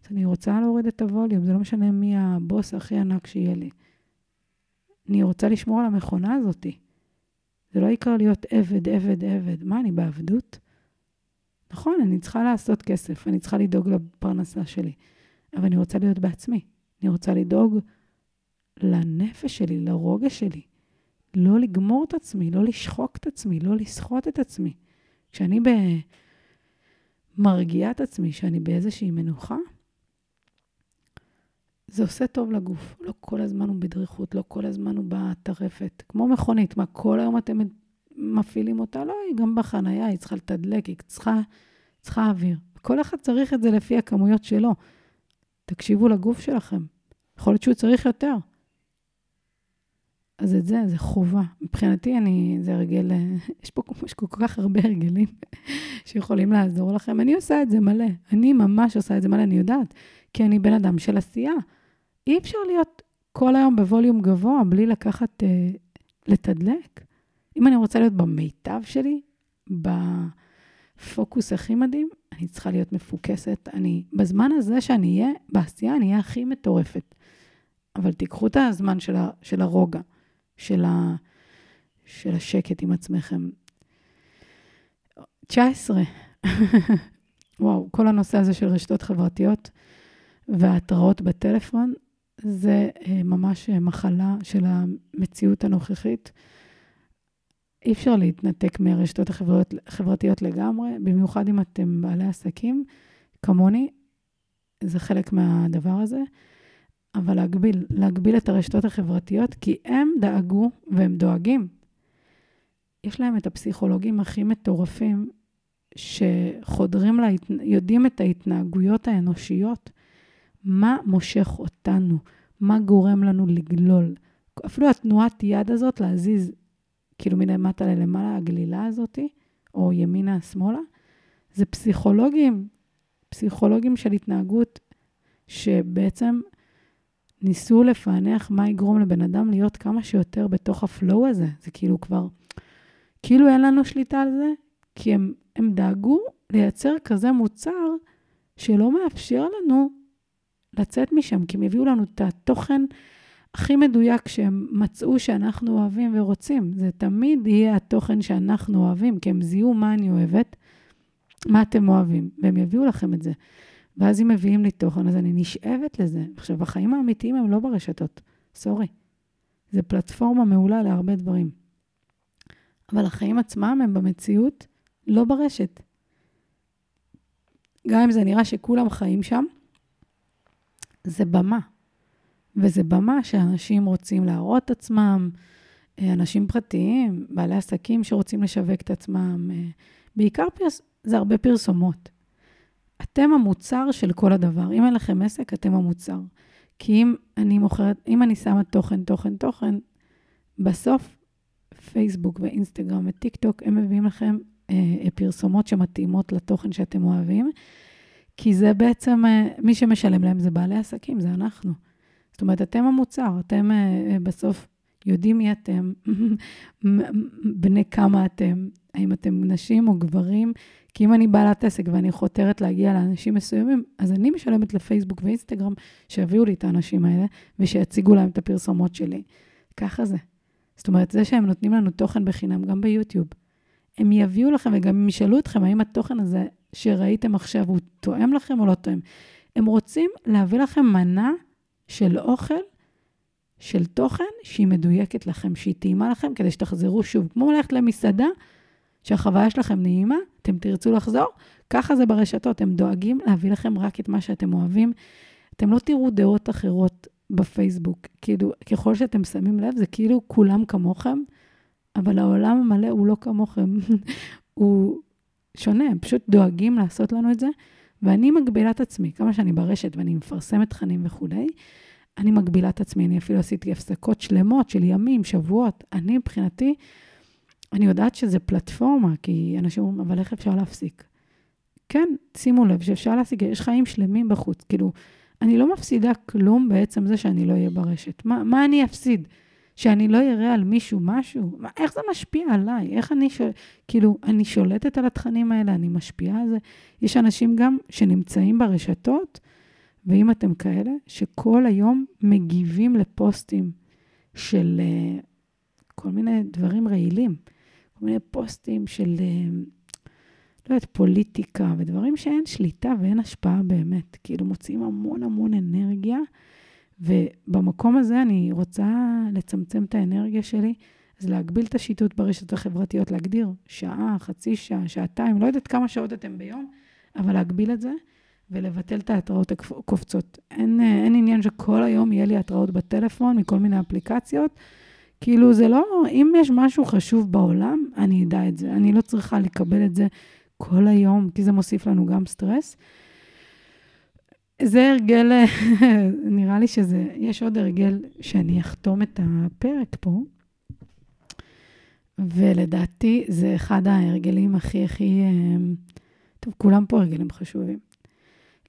אז אני רוצה להוריד את הווליום. זה לא משנה מי הבוס הכי ענק שיהיה לי. אני רוצה לשמור על המכונה הזאת. זה לא יקרה להיות עבד, עבד, עבד. מה, אני בעבדות? נכון, אני צריכה לעשות כסף, אני צריכה לדאוג לפרנסה שלי, אבל אני רוצה להיות בעצמי, אני רוצה לדאוג לנפש שלי, לרוגע שלי, לא לגמור את עצמי, לא לשחוק את עצמי, לא לסחוט את עצמי. כשאני מרגיעה את עצמי, שאני באיזושהי מנוחה, זה עושה טוב לגוף, לא כל הזמן הוא בדריכות, לא כל הזמן הוא בטרפת, כמו מכונית, מה כל היום אתם מפעילים אותה, לא, היא גם בחנייה, היא צריכה לתדלק, היא צריכה אוויר. כל אחד צריך את זה לפי הכמויות שלו. תקשיבו לגוף שלכם. יכול להיות שהוא צריך יותר. אז את זה, זה חובה. מבחינתי זה הרגל, יש פה כל כך הרבה הרגלים שיכולים לעזור לכם. אני עושה את זה מלא. אני ממש עושה את זה מלא, אני יודעת. כי אני בן אדם של עשייה. אי אפשר להיות כל היום בווליום גבוה, בלי לקחת, לתדלק. אם אני רוצה להיות במיטב שלי, בפוקוס הכי מדהים, אני צריכה להיות מפוקסת. בזמן הזה שאני אהיה בעשייה, אני אהיה הכי מטורפת. אבל תיקחו את הזמן של הרוגע, של השקט עם עצמכם. 19. וואו, כל הנושא הזה של רשתות חברתיות וההתראות בטלפון, זה ממש מחלה של המציאות הנוכחית. אי אפשר להתנתק מהרשתות החברתיות לגמרי, במיוחד אם אתם בעלי עסקים, כמוני, זה חלק מהדבר הזה. אבל להגביל את הרשתות החברתיות, כי הם דאגו והם דואגים. יש להם את הפסיכולוגים הכי מטורפים, שחודרים, יודעים את ההתנהגויות האנושיות, מה מושך אותנו, מה גורם לנו לגלול. אפילו התנועת יד הזאת להזיז, כאילו מן המטה למעלה, הגלילה הזאת, או ימינה, שמאלה, זה פסיכולוגים של התנהגות, שבעצם ניסו לפענח מה יגרום לבן אדם להיות כמה שיותר בתוך הפלואו הזה. זה כאילו כבר, כאילו אין לנו שליטה על זה, כי הם דאגו לייצר כזה מוצר שלא מאפשר לנו לצאת משם, כי הם הביאו לנו את התוכן הכי מדויק שהם מצאו שאנחנו אוהבים ורוצים. זה תמיד יהיה התוכן שאנחנו אוהבים, כי הם זיהו מה אני אוהבת, מה אתם אוהבים, והם יביאו לכם את זה. ואז אם מביאים לי תוכן, אז אני נשאבת לזה. עכשיו, החיים האמיתיים הם לא ברשתות. סורי. זה פלטפורמה מעולה להרבה דברים. אבל החיים עצמם הם במציאות, לא ברשת. גם אם זה נראה שכולם חיים שם, זה במה. וזה במה שאנשים רוצים להראות את עצמם, אנשים פרטיים, בעלי עסקים שרוצים לשווק את עצמם, בעיקר זה הרבה פרסומות. אתם המוצר של כל הדבר. אם אין לכם עסק, אתם המוצר. כי אם אני שמה תוכן, בסוף פייסבוק ואינסטגרם וטיק טוק, הם מביאים לכם פרסומות שמתאימות לתוכן שאתם אוהבים, כי זה בעצם, מי שמשלם להם זה בעלי עסקים, זה אנחנו. זאת אומרת, אתם המוצר, אתם בסוף יודעים מי אתם, בני כמה אתם, האם אתם נשים או גברים, כי אם אני בעלת עסק ואני חותרת להגיע לאנשים מסוימים, אז אני משלמת לפייסבוק ואינסטגרם, שיביאו לי את האנשים האלה, ושיציגו להם את הפרסומות שלי. ככה זה. זאת אומרת, זה שהם נותנים לנו תוכן בחינם, גם ביוטיוב, הם יביאו לכם וגם ישאלו אתכם, האם התוכן הזה שראיתם עכשיו, הוא תואם לכם או לא תואם. הם רוצים להביא לכם מנה של אוכל, של תוכן, שהיא מדויקת לכם, שהיא טעימה לכם, כדי שתחזרו שוב. כמו ללכת למסעדה, שהחוויה שלכם נעימה, אתם תרצו לחזור, ככה זה ברשתות, הם דואגים להביא לכם רק את מה שאתם אוהבים. אתם לא תראו דעות אחרות בפייסבוק, כאילו, ככל שאתם שמים לב, זה כאילו כולם כמוכם, אבל העולם המלא הוא לא כמוכם, הוא שונה, הם פשוט דואגים לעשות לנו את זה, ואני מגבילה את עצמי, כמה שאני ברשת ואני מפרסמת תכנים וכולי, אני מגבילה את עצמי, אני אפילו עשיתי הפסקות שלמות של ימים, שבועות, אני מבחינתי, אני יודעת שזה פלטפורמה, כי אנשים אומרים, אבל איך אפשר להפסיק? כן, שימו לב שאפשר להפסיק, יש חיים שלמים בחוץ, כאילו, אני לא מפסידה כלום בעצם זה שאני לא אהיה ברשת, מה אני אפסיד? שאני לא יראה על מישהו משהו, איך זה משפיע עליי? איך אני שולטת על התכנים האלה, אני משפיעה על זה. יש אנשים גם שנמצאים ברשתות, ואם אתם כאלה, שכל היום מגיבים לפוסטים של כל מיני דברים רעילים, כל מיני פוסטים של, לא יודעת, פוליטיקה, ודברים שאין שליטה ואין השפעה באמת. כאילו מוצאים המון המון אנרגיה, ובמקום הזה אני רוצה לצמצם את האנרגיה שלי, אז להגביל את השיטוט ברשתות החברתיות, להגדיר שעה, חצי שעה, שעתיים, לא יודעת כמה שעות אתם ביום, אבל להגביל את זה, ולבטל את ההתראות הקופצות. אין עניין שכל היום יהיה לי התראות בטלפון, מכל מיני אפליקציות, כאילו זה לא, אם יש משהו חשוב בעולם, אני אדע את זה, אני לא צריכה לקבל את זה כל היום, כי זה מוסיף לנו גם סטרס, זה הרגל, נראה לי שזה, יש עוד הרגל שאני אחתום את הפרק פה, ולדעתי זה אחד ההרגלים הכי, טוב, כולם פה הרגלים חשובים.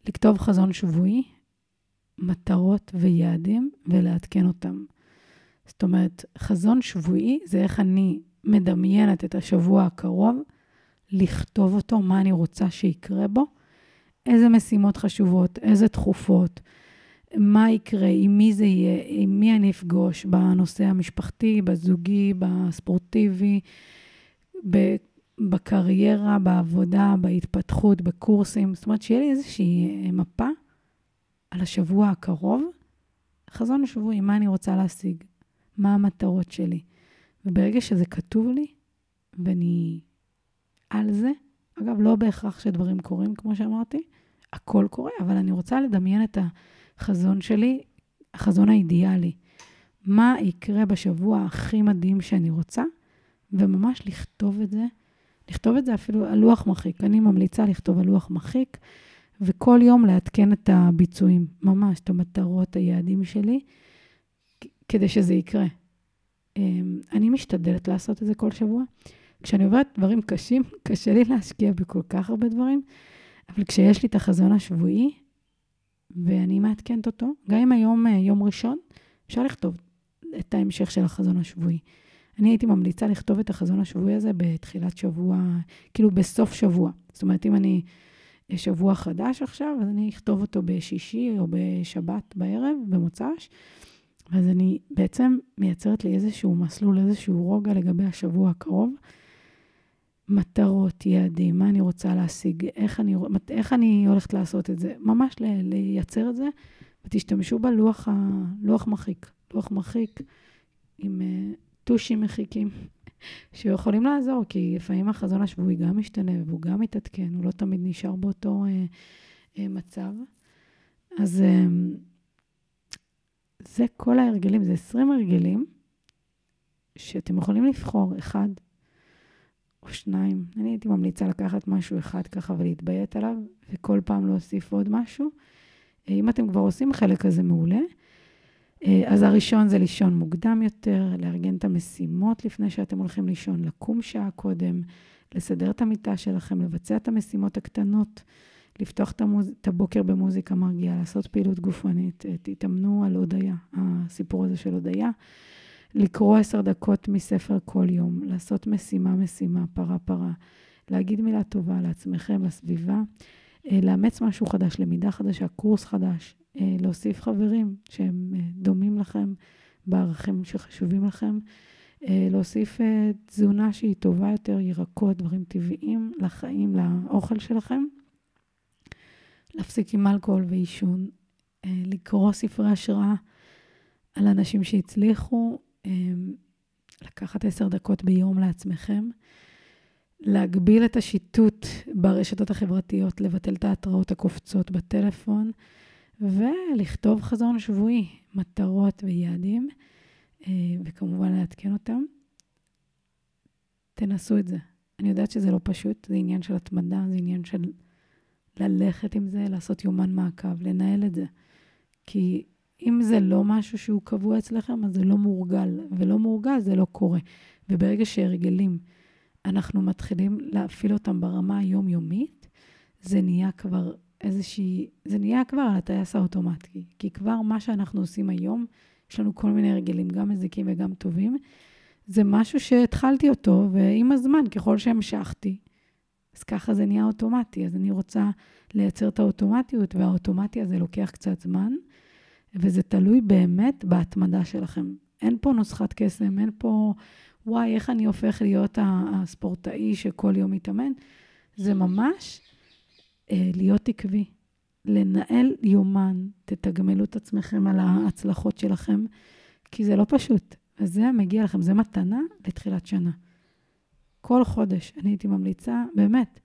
לכתוב חזון שבועי, מטרות ויעדים ולעדכן אותם. זאת אומרת, חזון שבועי זה איך אני מדמיינת את השבוע הקרוב, לכתוב אותו, מה אני רוצה שיקרה בו, איזה משימות חשובות, איזה דחופות, מה יקרה, עם מי זה יהיה, עם מי אני אפגוש, בנושא המשפחתי, בזוגי, בספורטיבי, בקריירה, בעבודה, בהתפתחות, בקורסים. זאת אומרת, שיהיה לי איזושהי מפה על השבוע הקרוב, חזון השבועי, מה אני רוצה להשיג, מה המטרות שלי. וברגע שזה כתוב לי, ואני על זה, אגב, לא בהכרח שדברים קורים, כמו שאמרתי, הכל קורה, אבל אני רוצה לדמיין את החזון שלי, החזון האידיאלי. מה יקרה בשבוע הכי מדהים שאני רוצה, וממש לכתוב את זה, לכתוב את זה אפילו על לוח מחיק. אני ממליצה לכתוב על לוח מחיק, וכל יום לעדכן את הביצועים, ממש, את המטרות, היעדים שלי, כדי שזה יקרה. אני משתדלת לעשות את זה כל שבוע. כשאני עוברת דברים קשים, קשה לי להשקיע בכל כך הרבה דברים, אבל כשיש לי את החזון השבועי, ואני מעדכנת אותו, גם אם היום יום ראשון, אפשר לכתוב את ההמשך של החזון השבועי. אני הייתי ממליצה לכתוב את החזון השבועי הזה בתחילת שבוע, כאילו בסוף שבוע. זאת אומרת, אם אני שבוע חדש עכשיו, אז אני אכתוב אותו בשישי או בשבת בערב, במוצ"ש, אז אני בעצם מייצרת לי איזשהו מסלול, איזשהו רוגע לגבי השבוע הקרוב, מטרות, יעדים, מה אני רוצה להשיג, איך אני הולכת לעשות את זה, ממש לייצר את זה, ותשתמשו בלוח מחיק, לוח מחיק עם טושים מחיקים, שיכולים לעזור, כי לפעמים החזון השבועי גם משתנה, והוא גם מתעדכן, הוא לא תמיד נשאר באותו מצב. אז זה כל ההרגלים, זה 20 הרגלים, שאתם יכולים לבחור אחד או שניים. אני הייתי ממליצה לקחת משהו אחד ככה ולהתביית עליו, וכל פעם להוסיף עוד משהו. אם אתם כבר עושים חלק כזה מעולה, אז הראשון זה לישון מוקדם יותר, לארגן את המשימות לפני שאתם הולכים לישון, לקום שעה קודם, לסדר את המיטה שלכם, לבצע את המשימות הקטנות, לפתוח את הבוקר במוזיקה מרגיעה, לעשות פעילות גופנית, תתאמנו על הודיה, הסיפור הזה של הודיה, לקרוא 10 דקות מספר כל יום, לעשות משימה, פרה, להגיד מילה טובה לעצמכם, לסביבה, לאמץ משהו חדש, למידה חדשה, קורס חדש, להוסיף חברים שהם דומים לכם בערכים שחשובים לכם, להוסיף תזונה שהיא טובה יותר, ירקות, דברים טבעיים לחיים, לאוכל שלכם, להפסיק עם אלכוהול ואישון, לקרוא ספרי השראה על אנשים שהצליחו, לקחת 10 דקות ביום לעצמכם, להגביל את השיטוט ברשתות החברתיות, לבטל את ההתראות הקופצות בטלפון, ולכתוב חזון שבועי, מטרות ויעדים, וכמובן להתקן אותם. תנסו את זה. אני יודעת שזה לא פשוט, זה עניין של התמדה, זה עניין של ללכת עם זה, לעשות יומן מעקב, לנהל את זה. כי אם זה לא משהו שהוא קבוע אצלכם, אז זה לא מורגל, ולא מורגל זה לא קורה. וברגע שהרגלים, אנחנו מתחילים להפעיל אותם ברמה היומיומית, זה נהיה כבר על הטייס האוטומטי, כי כבר מה שאנחנו עושים היום, יש לנו כל מיני הרגלים, גם מזיקים וגם טובים, זה משהו שהתחלתי אותו, ועם הזמן, ככל שהמשכתי, אז ככה זה נהיה אוטומטי, אז אני רוצה לייצר את האוטומטיות, והאוטומטי הזה לוקח קצת זמן, וזה תלוי באמת בהתמדה שלכם. אין פה נוסחת קסם, אין פה, וואי, איך אני הופך להיות הספורטאי שכל יום מתאמן, זה ממש להיות עקבי, לנהל יומן, תתגמלו את עצמכם על ההצלחות שלכם, כי זה לא פשוט, וזה מגיע לכם, זה מתנה לתחילת שנה. כל חודש אני הייתי ממליצה, באמת,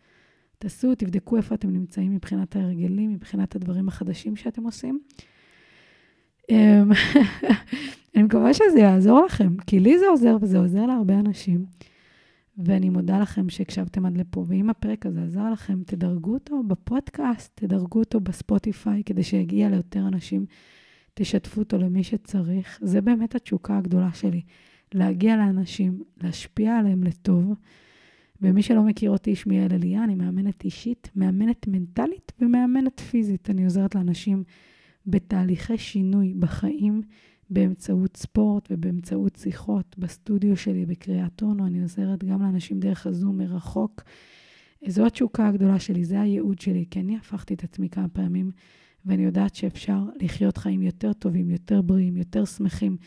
תעשו, תבדקו איפה אתם נמצאים מבחינת ההרגלים, מבחינת הדברים החדשים שאתם עושים. אני מקווה שזה יעזור לכם, כי לי זה עוזר וזה עוזר להרבה אנשים. ואני מודה לכם שהקשבתם עד לפה, ואם הפרק הזה עזר לכם, תדרגו אותו בפודקאסט, תדרגו אותו בספוטיפיי, כדי שיגיע ליותר אנשים, תשתפו אותו למי שצריך. זה באמת התשוקה הגדולה שלי, להגיע לאנשים, להשפיע עליהם לטוב, ומי שלא מכיר אותי, שמי יעל אליה, אני מאמנת אישית, מאמנת מנטלית ומאמנת פיזית, אני עוזרת לאנשים בתהליכי שינוי בחיים, באמצעות ספורט ובאמצעות שיחות, בסטודיו שלי, בקריאת אונו, אני עוזרת גם לאנשים דרך הזום מרחוק. זו התשוקה הגדולה שלי, זה הייעוד שלי, כי אני הפכתי את עצמי כמה פעמים, ואני יודעת שאפשר לחיות חיים יותר טובים, יותר בריאים, יותר שמחים,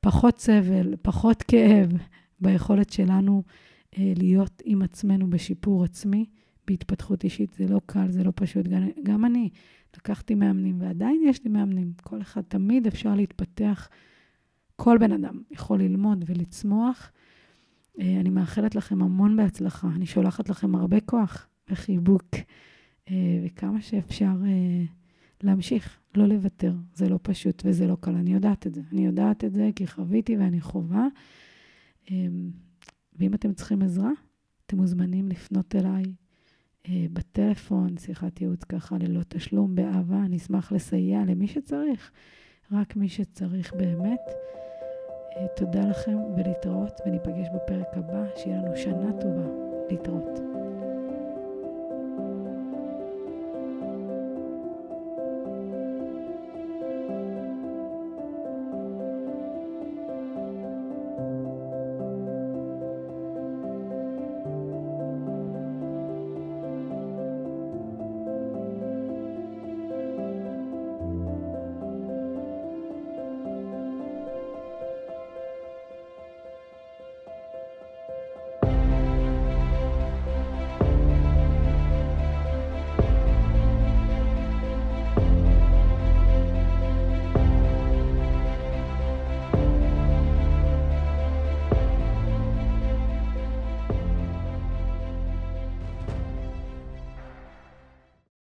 פחות סבל, פחות כאב, ביכולת שלנו להיות עם עצמנו בשיפור עצמי, בהתפתחות אישית. זה לא קל, זה לא פשוט. גם אני לקחתי מאמנים, ועדיין יש לי מאמנים. כל אחד, תמיד אפשר להתפתח. כל בן אדם יכול ללמוד ולצמוח. אני מאחלת לכם המון בהצלחה. אני שולחת לכם הרבה כוח וחיבוק, וכמה שאפשר להמשיך, לא לוותר. זה לא פשוט וזה לא קל. אני יודעת את זה. אני יודעת את זה כי חוויתי ואני חובה. ואם אתם צריכים עזרה, אתם מוזמנים לפנות אליי בטלפון, שיחת ייעוץ ככה ללא תשלום, באהבה. אני אשמח לסייע למי שצריך, רק מי שצריך באמת. תודה לכם ולהתראות, וניפגש בפרק הבא, שיהיה לנו שנה טובה. להתראות.